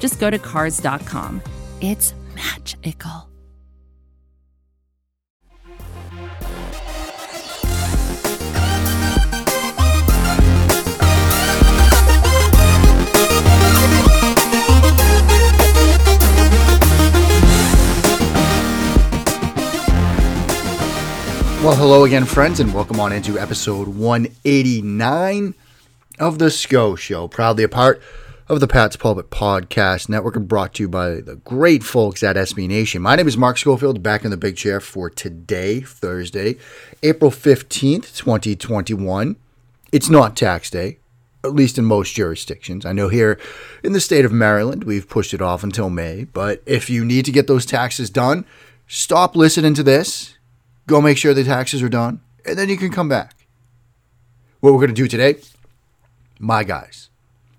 just go to Cars.com. It's magical. Well, hello again, friends, and welcome on into episode 189 of The Scho Show, proudly a part of the Pat's Pulpit Podcast Network and brought to you by the great folks at SB Nation. My name is Mark Schofield, back in the big chair for today, Thursday, April 15th, 2021. It's not tax day, at least in most jurisdictions. I know here in the state of Maryland, we've pushed it off until May, but if you need to get those taxes done, stop listening to this. Go make sure the taxes are done, and then you can come back. What we're going to do today, my guys,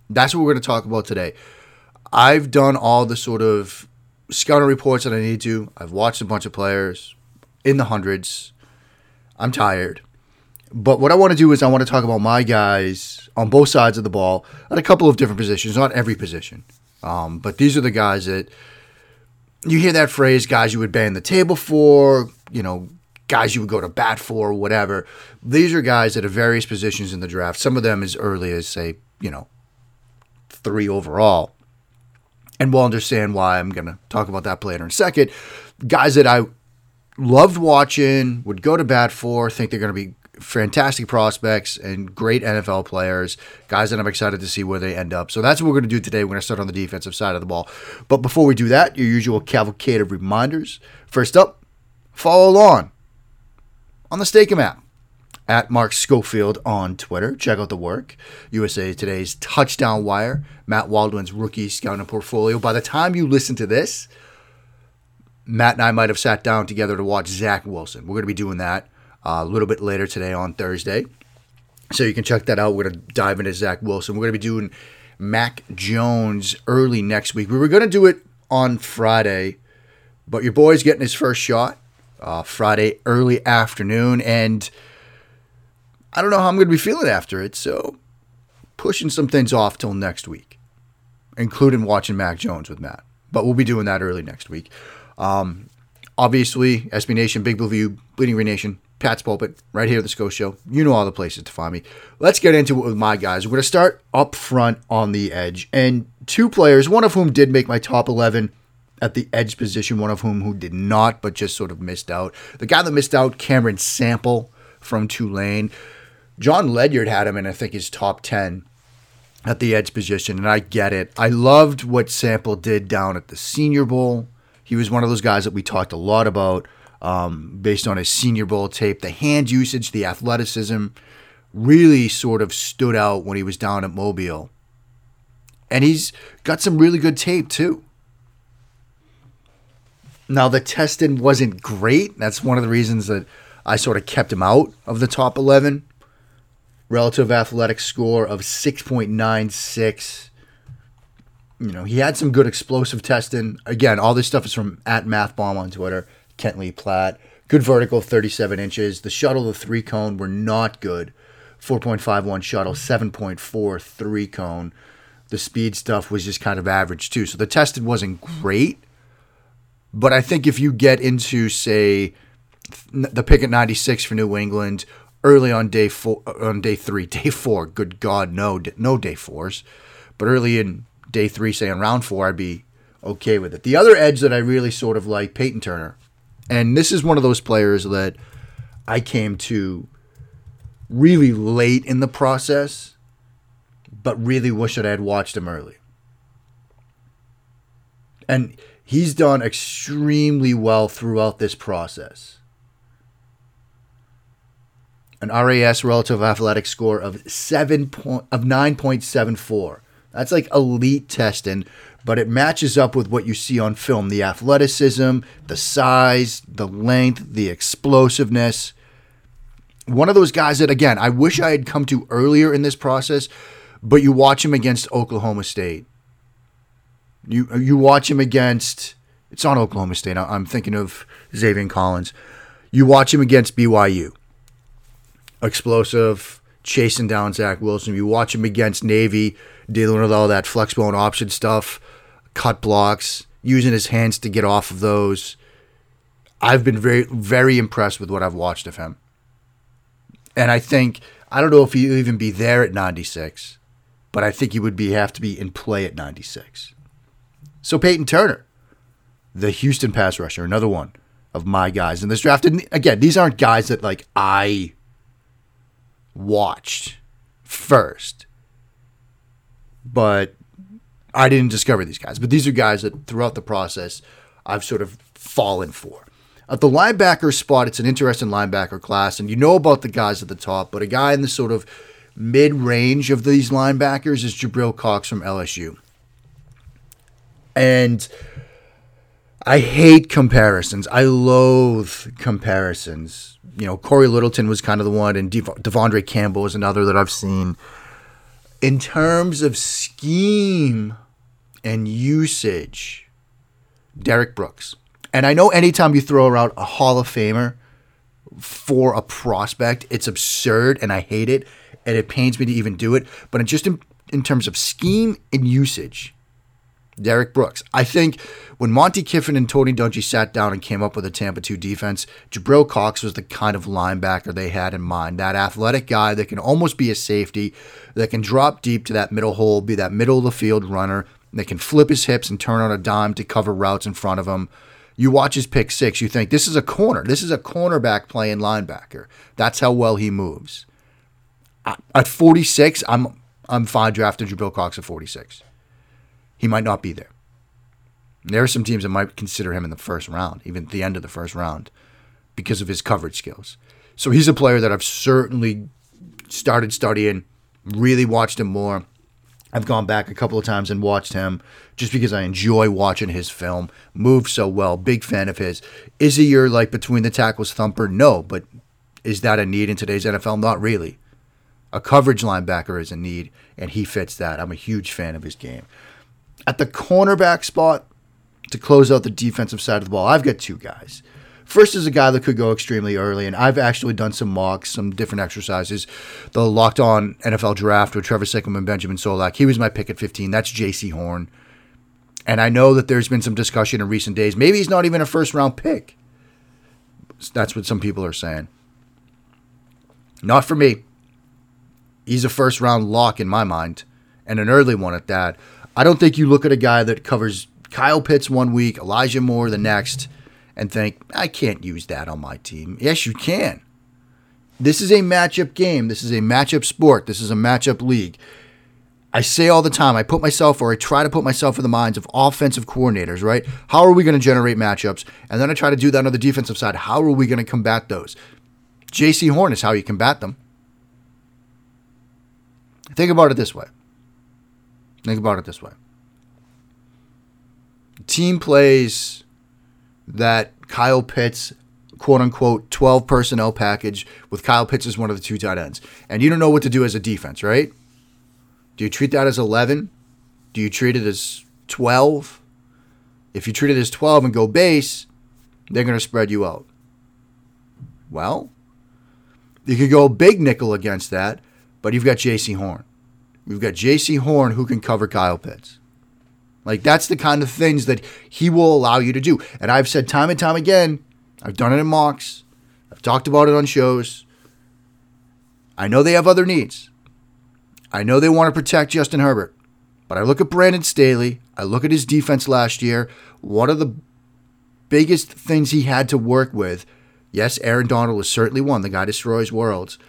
that's what we're going to talk about today. I've done all the sort of scouting reports that I need to. I've watched a bunch of players in the hundreds. I'm tired. But what I want to do is I want to talk about my guys on both sides of the ball at a couple of different positions, not every position. But these are the guys that you hear that phrase, guys you would bang the table for, you know, guys you would go to bat for, whatever. These are guys that are various positions in the draft. Some of them as early as, say, you know, 3 overall. And we'll understand why. I'm going to talk about that later in a second. Guys that I loved watching, would go to bat for, think they're going to be fantastic prospects and great NFL players, guys that I'm excited to see where they end up. So that's what we're going to do today. We're going to start on the defensive side of the ball. But before we do that, your usual cavalcade of reminders. First up, follow along on the Stake them app, at Mark Schofield on Twitter. Check out the work. USA Today's Touchdown Wire, Matt Waldman's rookie scouting portfolio. By the time you listen to this, Matt and I might have sat down together to watch Zach Wilson. We're going to be doing that a little bit later today on Thursday. So you can check that out. We're going to dive into Zach Wilson. We're going to be doing Mac Jones early next week. We were going to do it on Friday, but your boy's getting his first shot. Friday early afternoon, and I don't know how I'm going to be feeling after it, so pushing some things off till next week, including watching Mac Jones with Matt, but we'll be doing that early next week. Obviously, SB Nation, Big Blue View, Bleeding Green Nation, Pat's Pulpit, right here at The Scho Show. You know all the places to find me. Let's get into it with my guys. We're going to start up front on the edge, and two players, one of whom did make my top 11 at the edge position, one of whom who did not, but just sort of missed out. The guy that missed out, Cameron Sample from Tulane. John Ledyard had him in, I think, his top 10 at the edge position, and I get it. I loved what Sample did down at the Senior Bowl. He was one of those guys that we talked a lot about based on his Senior Bowl tape. The hand usage, the athleticism really sort of stood out when he was down at Mobile. And he's got some really good tape, too. Now, the testing wasn't great. That's one of the reasons that I sort of kept him out of the top 11. Relative athletic score of 6.96. You know, he had some good explosive testing. Again, all this stuff is from at Math Bomb on Twitter, Kent Lee Platt. Good vertical, 37 inches. The shuttle, the 3-cone were not good. 4.51 shuttle, 7.4 3-cone. The speed stuff was just kind of average, too. So the testing wasn't great. But I think if you get into, say, the pick at 96 for New England early on day four, good God, no day fours, but early in day three, say in round four, I'd be okay with it. The other edge that I really sort of like, Peyton Turner, and this is one of those players that I came to really late in the process, but really wish that I had watched him early. And he's done extremely well throughout this process. An RAS relative athletic score of 9.74. That's like elite testing, but it matches up with what you see on film. The athleticism, the size, the length, the explosiveness. One of those guys that, again, I wish I had come to earlier in this process, but you watch him against Oklahoma State. You watch him against, it's on Oklahoma State. I'm thinking of Xavier Collins. You watch him against BYU. Explosive, chasing down Zach Wilson. You watch him against Navy, dealing with all that flexbone option stuff, cut blocks, using his hands to get off of those. I've been very, very impressed with what I've watched of him. And I think, I don't know if he'll even be there at 96, but I think he would have to be in play at 96. So Peyton Turner, the Houston pass rusher, another one of my guys in this draft. And again, these aren't guys that like I watched first, but I didn't discover these guys. But these are guys that throughout the process I've sort of fallen for. At the linebacker spot, it's an interesting linebacker class, and you know about the guys at the top, but a guy in the sort of mid-range of these linebackers is Jabril Cox from LSU. And I hate comparisons. I loathe comparisons. You know, Corey Littleton was kind of the one, and Devondre Campbell is another that I've seen. In terms of scheme and usage, Derrick Brooks. And I know anytime you throw around a Hall of Famer for a prospect, it's absurd, and I hate it, and it pains me to even do it. But it just in terms of scheme and usage, Derrick Brooks. I think when Monty Kiffin and Tony Dungy sat down and came up with a Tampa 2 defense, Jabril Cox was the kind of linebacker they had in mind, that athletic guy that can almost be a safety, that can drop deep to that middle hole, be that middle of the field runner, that can flip his hips and turn on a dime to cover routes in front of him. You watch his pick six, you think, this is a corner. This is a cornerback playing linebacker. That's how well he moves. At 46, I'm fine drafting Jabril Cox at 46. He might not be there. There are some teams that might consider him in the first round, even at the end of the first round, because of his coverage skills. So he's a player that I've certainly started studying, really watched him more. I've gone back a couple of times and watched him just because I enjoy watching his film. Moves so well. Big fan of his. Is he your, like, between the tackles thumper? No, but is that a need in today's NFL? Not really. A coverage linebacker is a need, and he fits that. I'm a huge fan of his game. At the cornerback spot, to close out the defensive side of the ball, I've got two guys. First is a guy that could go extremely early, and I've actually done some mocks, some different exercises. The Locked On NFL Draft with Trevor Sickema and Benjamin Solak. He was my pick at 15. That's J.C. Horn. And I know that there's been some discussion in recent days. Maybe he's not even a first-round pick. That's what some people are saying. Not for me. He's a first-round lock in my mind, and an early one at that. I don't think you look at a guy that covers Kyle Pitts one week, Elijah Moore the next, and think, I can't use that on my team. Yes, you can. This is a matchup game. This is a matchup sport. This is a matchup league. I say all the time, I try to put myself in the minds of offensive coordinators, right? How are we going to generate matchups? And then I try to do that on the defensive side. How are we going to combat those? J.C. Horn is how you combat them. Think about it this way. Team plays that Kyle Pitts, quote-unquote, 12 personnel package with Kyle Pitts as one of the two tight ends. And you don't know what to do as a defense, right? Do you treat that as 11? Do you treat it as 12? If you treat it as 12 and go base, they're going to spread you out. Well, you could go big nickel against that, but you've got J.C. Horn. We've got J.C. Horn who can cover Kyle Pitts. Like, that's the kind of things that he will allow you to do. And I've said time and time again, I've done it in mocks. I've talked about it on shows. I know they have other needs. I know they want to protect Justin Herbert. But I look at Brandon Staley. I look at his defense last year. One of the biggest things he had to work with, yes, Aaron Donald is certainly one. The guy destroys worlds.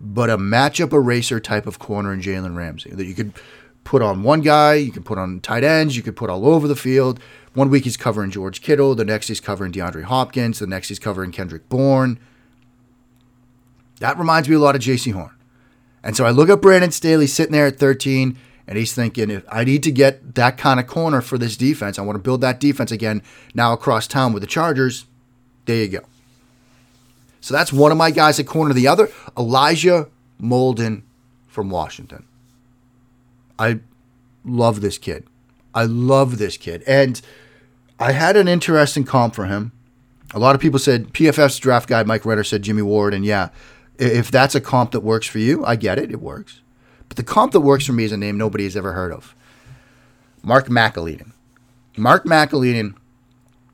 But a matchup eraser type of corner in Jalen Ramsey that you could put on one guy, you can put on tight ends, you could put all over the field. One week he's covering George Kittle, the next he's covering DeAndre Hopkins, the next he's covering Kendrick Bourne. That reminds me a lot of J.C. Horn. And so I look at Brandon Staley sitting there at 13, And he's thinking, if I need to get that kind of corner for this defense, I want to build that defense again now across town with the Chargers. There you go. So that's one of my guys at corner. The other, Elijah Molden from Washington. I love this kid. And I had an interesting comp for him. A lot of people said, PFF's draft guide, Mike Redder, said Jimmy Ward. And yeah, if that's a comp that works for you, I get it. It works. But the comp that works for me is a name nobody has ever heard of. Mark McAleeden. Mark McAleeden,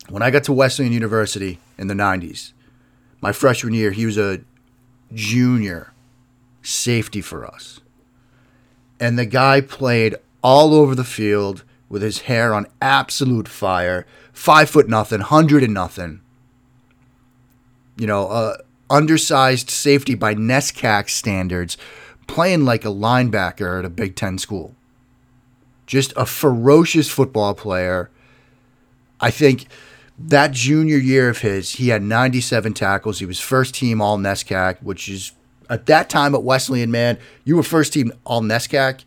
when I got to Wesleyan University in the 90s, my freshman year, he was a junior safety for us. And the guy played all over the field with his hair on absolute fire, 5'0", 100 and nothing. You know, undersized safety by NESCAC standards, playing like a linebacker at a Big Ten school. Just a ferocious football player. I think that junior year of his, he had 97 tackles. He was first team all NESCAC, which is at that time at Wesleyan, man, you were first team all NESCAC.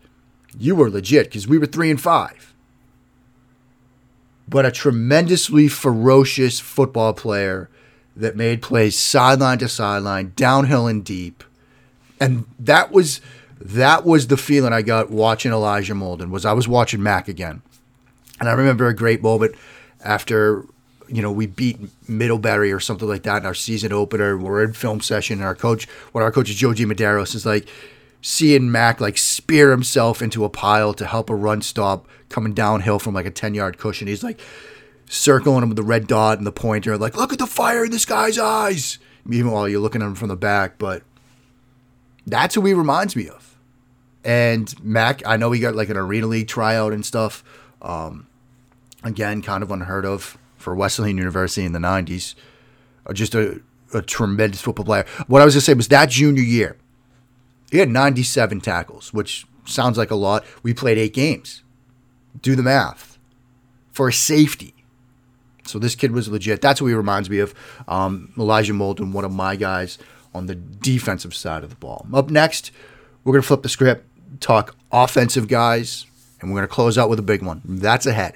You were legit because we were 3-5. But a tremendously ferocious football player that made plays sideline to sideline, downhill and deep. And that was the feeling I got watching Elijah Molden, was I was watching Mac again. And I remember a great moment after, you know, we beat Middlebury or something like that in our season opener. We're in film session, and our coach is Joe Medeiros, is like seeing Mac like spear himself into a pile to help a run stop coming downhill from like a 10-yard cushion. He's like circling him with the red dot and the pointer, like, look at the fire in this guy's eyes. Meanwhile, you're looking at him from the back, but that's who he reminds me of. And Mac, I know he got like an Arena League tryout and stuff. Again, kind of unheard of for Wesleyan University in the 90s. Just a tremendous football player. What I was going to say was that junior year, he had 97 tackles, which sounds like a lot. We played 8 games. Do the math. For a safety. So this kid was legit. That's who he reminds me of. Elijah Molden, one of my guys on the defensive side of the ball. Up next, we're going to flip the script, talk offensive guys, and we're going to close out with a big one. That's ahead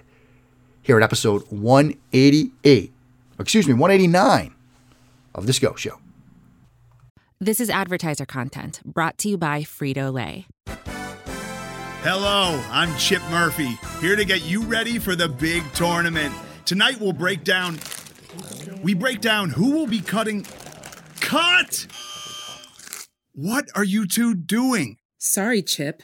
here at episode 189 of The Scho Show. This is advertiser content brought to you by Frito-Lay. Hello, I'm Chip Murphy, here to get you ready for the big tournament. Tonight we break down who will be cutting... Cut! What are you two doing? Sorry, Chip.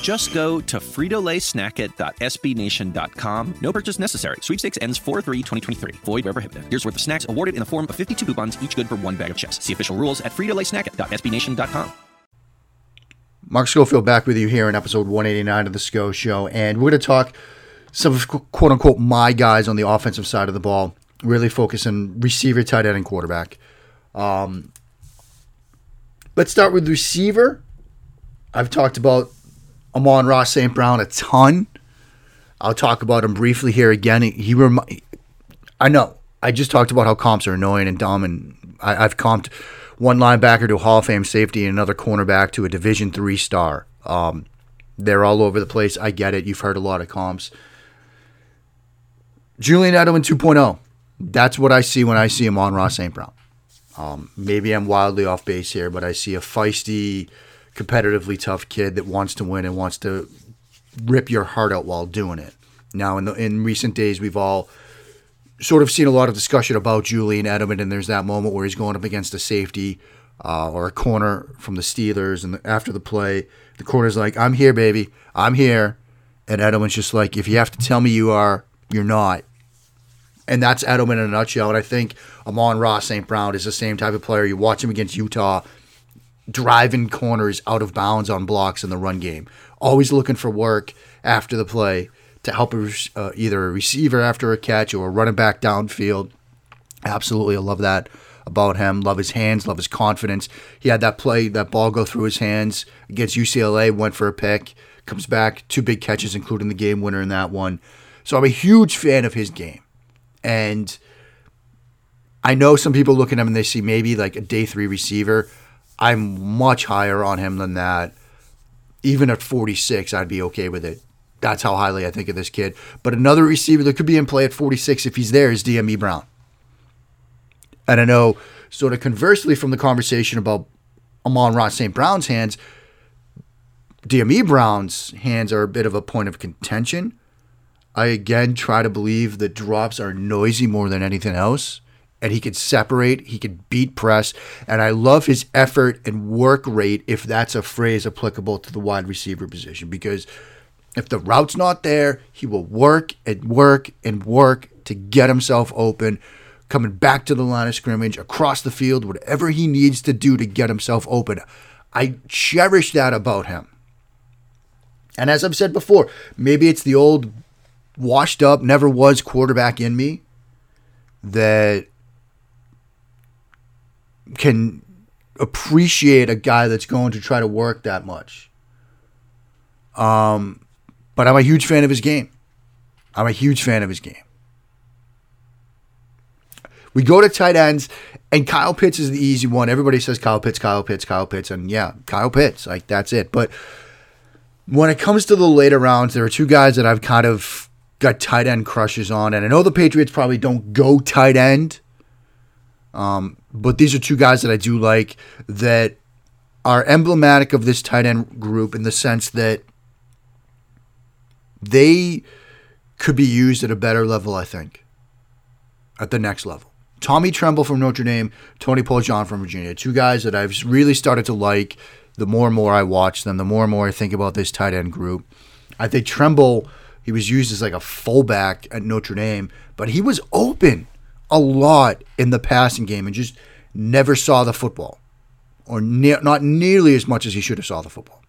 Just go to fritolaysnackit.sbnation.com. No purchase necessary. Sweepstakes ends 4/3/2023. Void where prohibited. Here's worth of snacks awarded in the form of 52 coupons, each good for 1 bag of chips. See official rules at fritolaysnackit.sbnation.com. Mark Schofield back with you here in episode 189 of The Scho Show. And we're going to talk some of, quote-unquote, my guys on the offensive side of the ball. Really focus on receiver, tight end, and quarterback. Let's start with receiver. I've talked about Amon-Ra St. Brown a ton. I'll talk about him briefly here again. I know. I just talked about how comps are annoying and dumb, and I've comped one linebacker to a Hall of Fame safety and another cornerback to a Division III star. They're all over the place. I get it. You've heard a lot of comps. Julian Edelman 2.0. That's what I see when I see Amon-Ra St. Brown. Maybe I'm wildly off base here, but I see a feisty, competitively tough kid that wants to win and wants to rip your heart out while doing it. Now, in recent days, we've all sort of seen a lot of discussion about Julian Edelman, and there's that moment where he's going up against a safety or a corner from the Steelers, and after the play, the corner's like, I'm here, baby. I'm here. And Edelman's just like, if you have to tell me you are, you're not. And that's Edelman in a nutshell. And I think Amon-Ra St. Brown is the same type of player. You watch him against Utah, driving corners out of bounds on blocks in the run game. Always looking for work after the play to help either a receiver after a catch or a running back downfield. Absolutely, I love that about him. Love his hands, love his confidence. He had that play, that ball go through his hands against UCLA, went for a pick, comes back, two big catches, including the game winner in that one. So I'm a huge fan of his game. And I know some people look at him and they see maybe like a day three receiver. I'm much higher on him than that. Even at 46, I'd be okay with it. That's how highly I think of this kid. But another receiver that could be in play at 46 if he's there is DME Brown. And I know, sort of conversely from the conversation about Amon-Ra St. Brown's hands, DME Brown's hands are a bit of a point of contention. I again try to believe that drops are noisy more than anything else. And he could separate, he could beat press, and I love his effort and work rate, if that's a phrase applicable to the wide receiver position, because if the route's not there, he will work and work and work to get himself open, coming back to the line of scrimmage, across the field, whatever he needs to do to get himself open. I cherish that about him. And as I've said before, maybe it's the old washed up, never was quarterback in me that can appreciate a guy that's going to try to work that much. But I'm a huge fan of his game. We go to tight ends, and Kyle Pitts is the easy one. Everybody says Kyle Pitts. And yeah, Kyle Pitts, like that's it. But when it comes to the later rounds, there are two guys that I've kind of got tight end crushes on. And I know the Patriots probably don't go tight end. But these are two guys that I do like that are emblematic of this tight end group in the sense that they could be used at a better level, I think, at the next level. Tommy Tremble from Notre Dame, Tony Poljan from Virginia, two guys that I've really started to like the more and more I watch them, the more and more I think about this tight end group. I think Tremble, he was used as like a fullback at Notre Dame, but he was open a lot in the passing game and just never saw the football, or not nearly as much as he should have saw the football.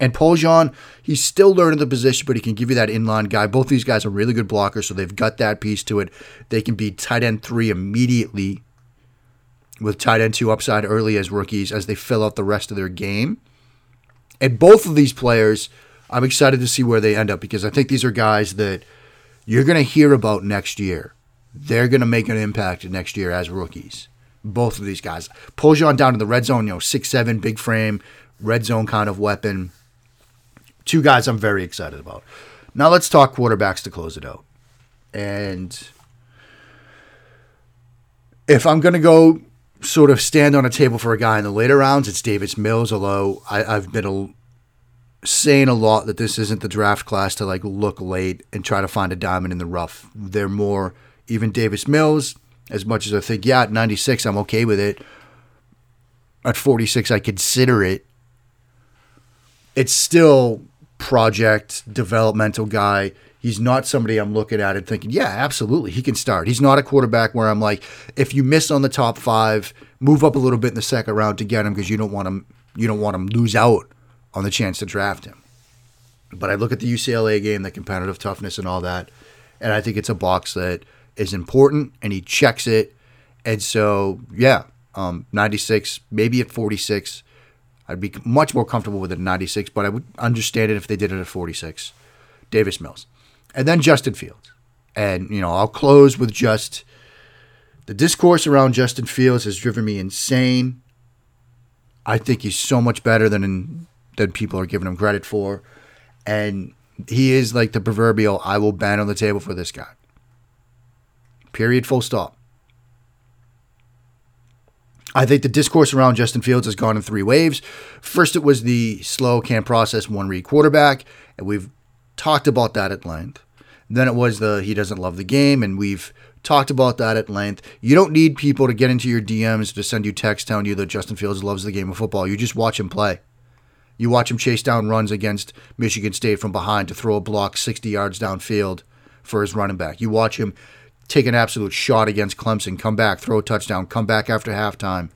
And Poljan, he's still learning the position, but he can give you that inline guy. Both these guys are really good blockers, so they've got that piece to it. They can be tight end 3 immediately with tight end 2 upside early as rookies as they fill out the rest of their game. And both of these players, I'm excited to see where they end up because I think these are guys that you're going to hear about next year. They're going to make an impact next year as rookies. Both of these guys. Poljan down in the red zone, 6'7", big frame, red zone kind of weapon. Two guys I'm very excited about. Now let's talk quarterbacks to close it out. And if I'm going to go sort of stand on a table for a guy in the later rounds, it's Davis Mills, although I've been saying a lot that this isn't the draft class to like look late and try to find a diamond in the rough. They're more... Even Davis Mills, as much as I think, yeah, at 96, I'm okay with it. At 46, I consider it. It's still project, developmental guy. He's not somebody I'm looking at and thinking, yeah, absolutely, he can start. He's not a quarterback where I'm like, if you miss on the top 5, move up a little bit in the second round to get him because you don't want him lose out on the chance to draft him. But I look at the UCLA game, the competitive toughness and all that, and I think it's a box that is important, and he checks it. And so, 96, maybe at 46. I'd be much more comfortable with it at 96, but I would understand it if they did it at 46. Davis Mills. And then Justin Fields. And, I'll close with just the discourse around Justin Fields has driven me insane. I think he's so much better than people are giving him credit for. And he is like the proverbial, I will bend on the table for this guy. Period, full stop. I think the discourse around Justin Fields has gone in 3 waves. First, it was the slow, can't process, one-read quarterback, and we've talked about that at length. Then it was he doesn't love the game, and we've talked about that at length. You don't need people to get into your DMs to send you texts telling you that Justin Fields loves the game of football. You just watch him play. You watch him chase down runs against Michigan State from behind to throw a block 60 yards downfield for his running back. You watch him take an absolute shot against Clemson, come back, throw a touchdown, come back after halftime,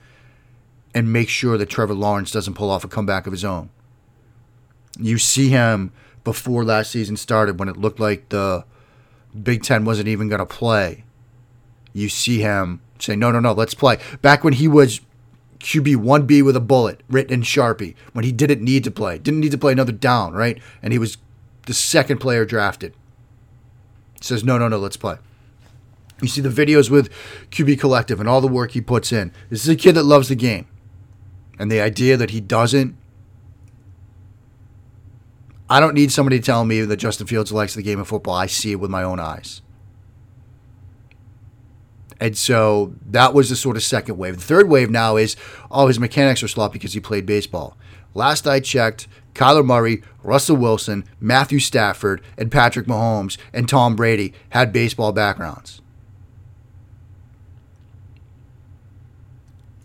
and make sure that Trevor Lawrence doesn't pull off a comeback of his own. You see him before last season started when it looked like the Big Ten wasn't even going to play. You see him say, no, let's play. Back when he was QB1B with a bullet written in Sharpie, when he didn't need to play. Didn't need to play another down, right? And he was the second player drafted. Says, no, let's play. You see the videos with QB Collective and all the work he puts in. This is a kid that loves the game. And the idea that he doesn't, I don't need somebody telling me that Justin Fields likes the game of football. I see it with my own eyes. And so that was the sort of second wave. The third wave now is, his mechanics are sloppy because he played baseball. Last I checked, Kyler Murray, Russell Wilson, Matthew Stafford, and Patrick Mahomes and Tom Brady had baseball backgrounds.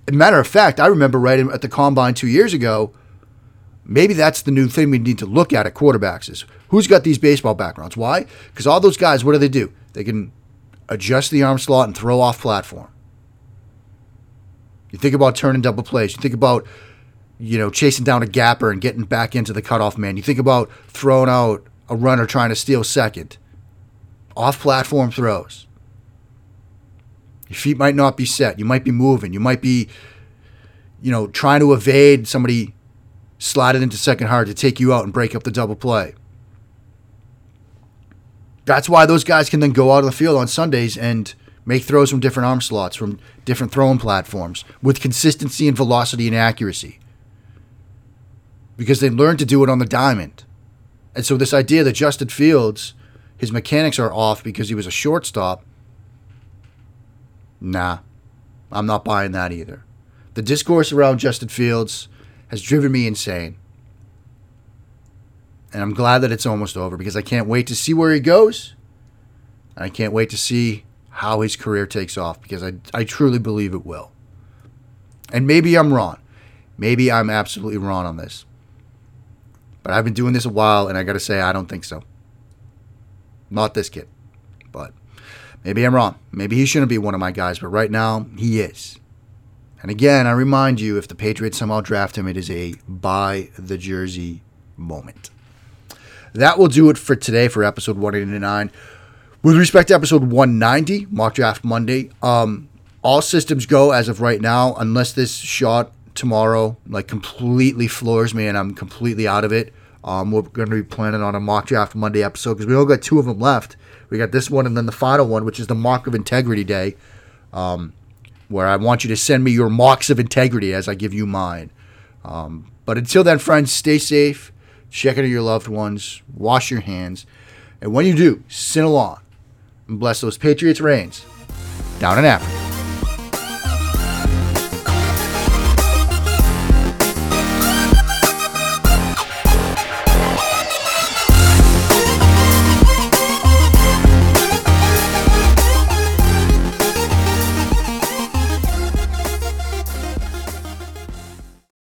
As a matter of fact, I remember right at the Combine 2 years ago, maybe that's the new thing we need to look at quarterbacks is who's got these baseball backgrounds. Why? Because all those guys, what do? They can adjust the arm slot and throw off platform. You think about turning double plays. You think about, chasing down a gapper and getting back into the cutoff man. You think about throwing out a runner trying to steal second. Off-platform throws. Your feet might not be set. You might be moving. You might be, trying to evade somebody sliding into second hard to take you out and break up the double play. That's why those guys can then go out on the field on Sundays and make throws from different arm slots, from different throwing platforms, with consistency and velocity and accuracy. Because they learned to do it on the diamond. And so this idea that Justin Fields, his mechanics are off because he was a shortstop, nah, I'm not buying that either. The discourse around Justin Fields has driven me insane. And I'm glad that it's almost over because I can't wait to see where he goes. And I can't wait to see how his career takes off because I truly believe it will. And maybe I'm wrong. Maybe I'm absolutely wrong on this. But I've been doing this a while, and I got to say I don't think so. Not this kid. But maybe I'm wrong. Maybe he shouldn't be one of my guys, but right now he is. And again, I remind you, if the Patriots somehow draft him, it is a buy the jersey moment. That will do it for today for episode 189. With respect to episode 190, Mock Draft Monday, all systems go as of right now, unless this shot tomorrow completely floors me and I'm completely out of it. We're going to be planning on a Mock Draft Monday episode because we only got two of them left. We got this one and then the final one, which is the Mock of Integrity Day, where I want you to send me your mocks of integrity as I give you mine. But until then, friends, stay safe, check into your loved ones, wash your hands, and when you do, sin along and bless those Patriots' reigns down in Africa.